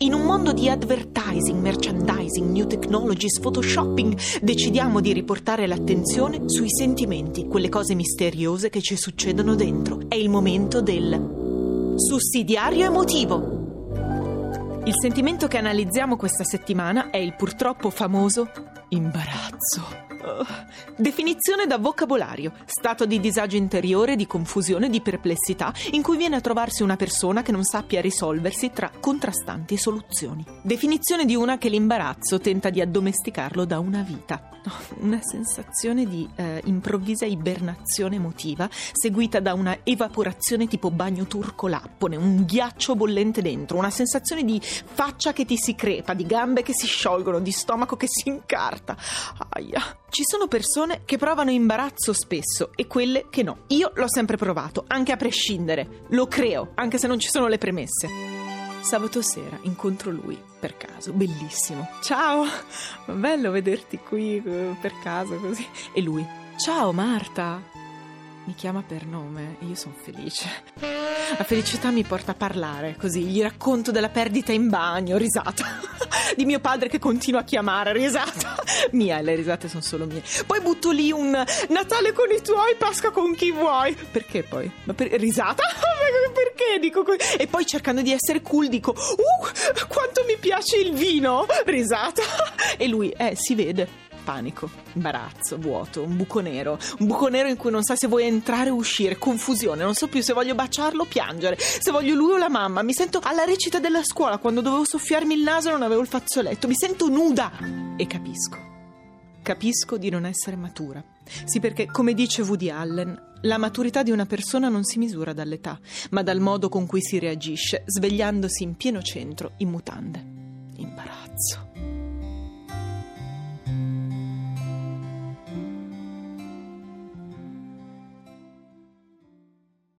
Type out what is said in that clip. In un mondo di advertising, merchandising, new technologies, photoshopping, decidiamo di riportare l'attenzione sui sentimenti, quelle cose misteriose che ci succedono dentro. È il momento del sussidiario emotivo. Il sentimento che analizziamo questa settimana è il purtroppo famoso imbarazzo. Definizione da vocabolario: stato di disagio interiore, di confusione, di perplessità in cui viene a trovarsi una persona che non sappia risolversi tra contrastanti soluzioni. Definizione di una che l'imbarazzo tenta di addomesticarlo da una vita. Una sensazione di improvvisa ibernazione emotiva seguita da una evaporazione tipo bagno turco lappone, un ghiaccio bollente dentro, una sensazione di faccia che ti si crepa, di gambe che si sciolgono, di stomaco che si incarta. Aia. Ci sono persone che provano imbarazzo spesso e quelle che no. Io l'ho sempre provato, anche a prescindere. Lo creo, anche se non ci sono le premesse. Sabato sera incontro lui, per caso, bellissimo. Ciao, bello vederti qui, per caso, così. E lui, ciao Marta. Mi chiama per nome e io sono felice. La felicità mi porta a parlare, così. Gli racconto della perdita in bagno, risata. Di mio padre che continua a chiamare, risata mia, le risate sono solo mie. Poi butto lì un Natale con i tuoi, Pasqua con chi vuoi. Perché poi? Ma risata? Perché dico così? E poi cercando di essere cool dico quanto mi piace il vino, risata. E lui, si vede. Panico, imbarazzo, vuoto, un buco nero in cui non sa se vuoi entrare o uscire, confusione, non so più se voglio baciarlo o piangere, se voglio lui o la mamma, mi sento alla recita della scuola quando dovevo soffiarmi il naso e non avevo il fazzoletto, mi sento nuda e capisco di non essere matura. Sì, perché come dice Woody Allen, la maturità di una persona non si misura dall'età, ma dal modo con cui si reagisce svegliandosi in pieno centro in mutande. Imbarazzo.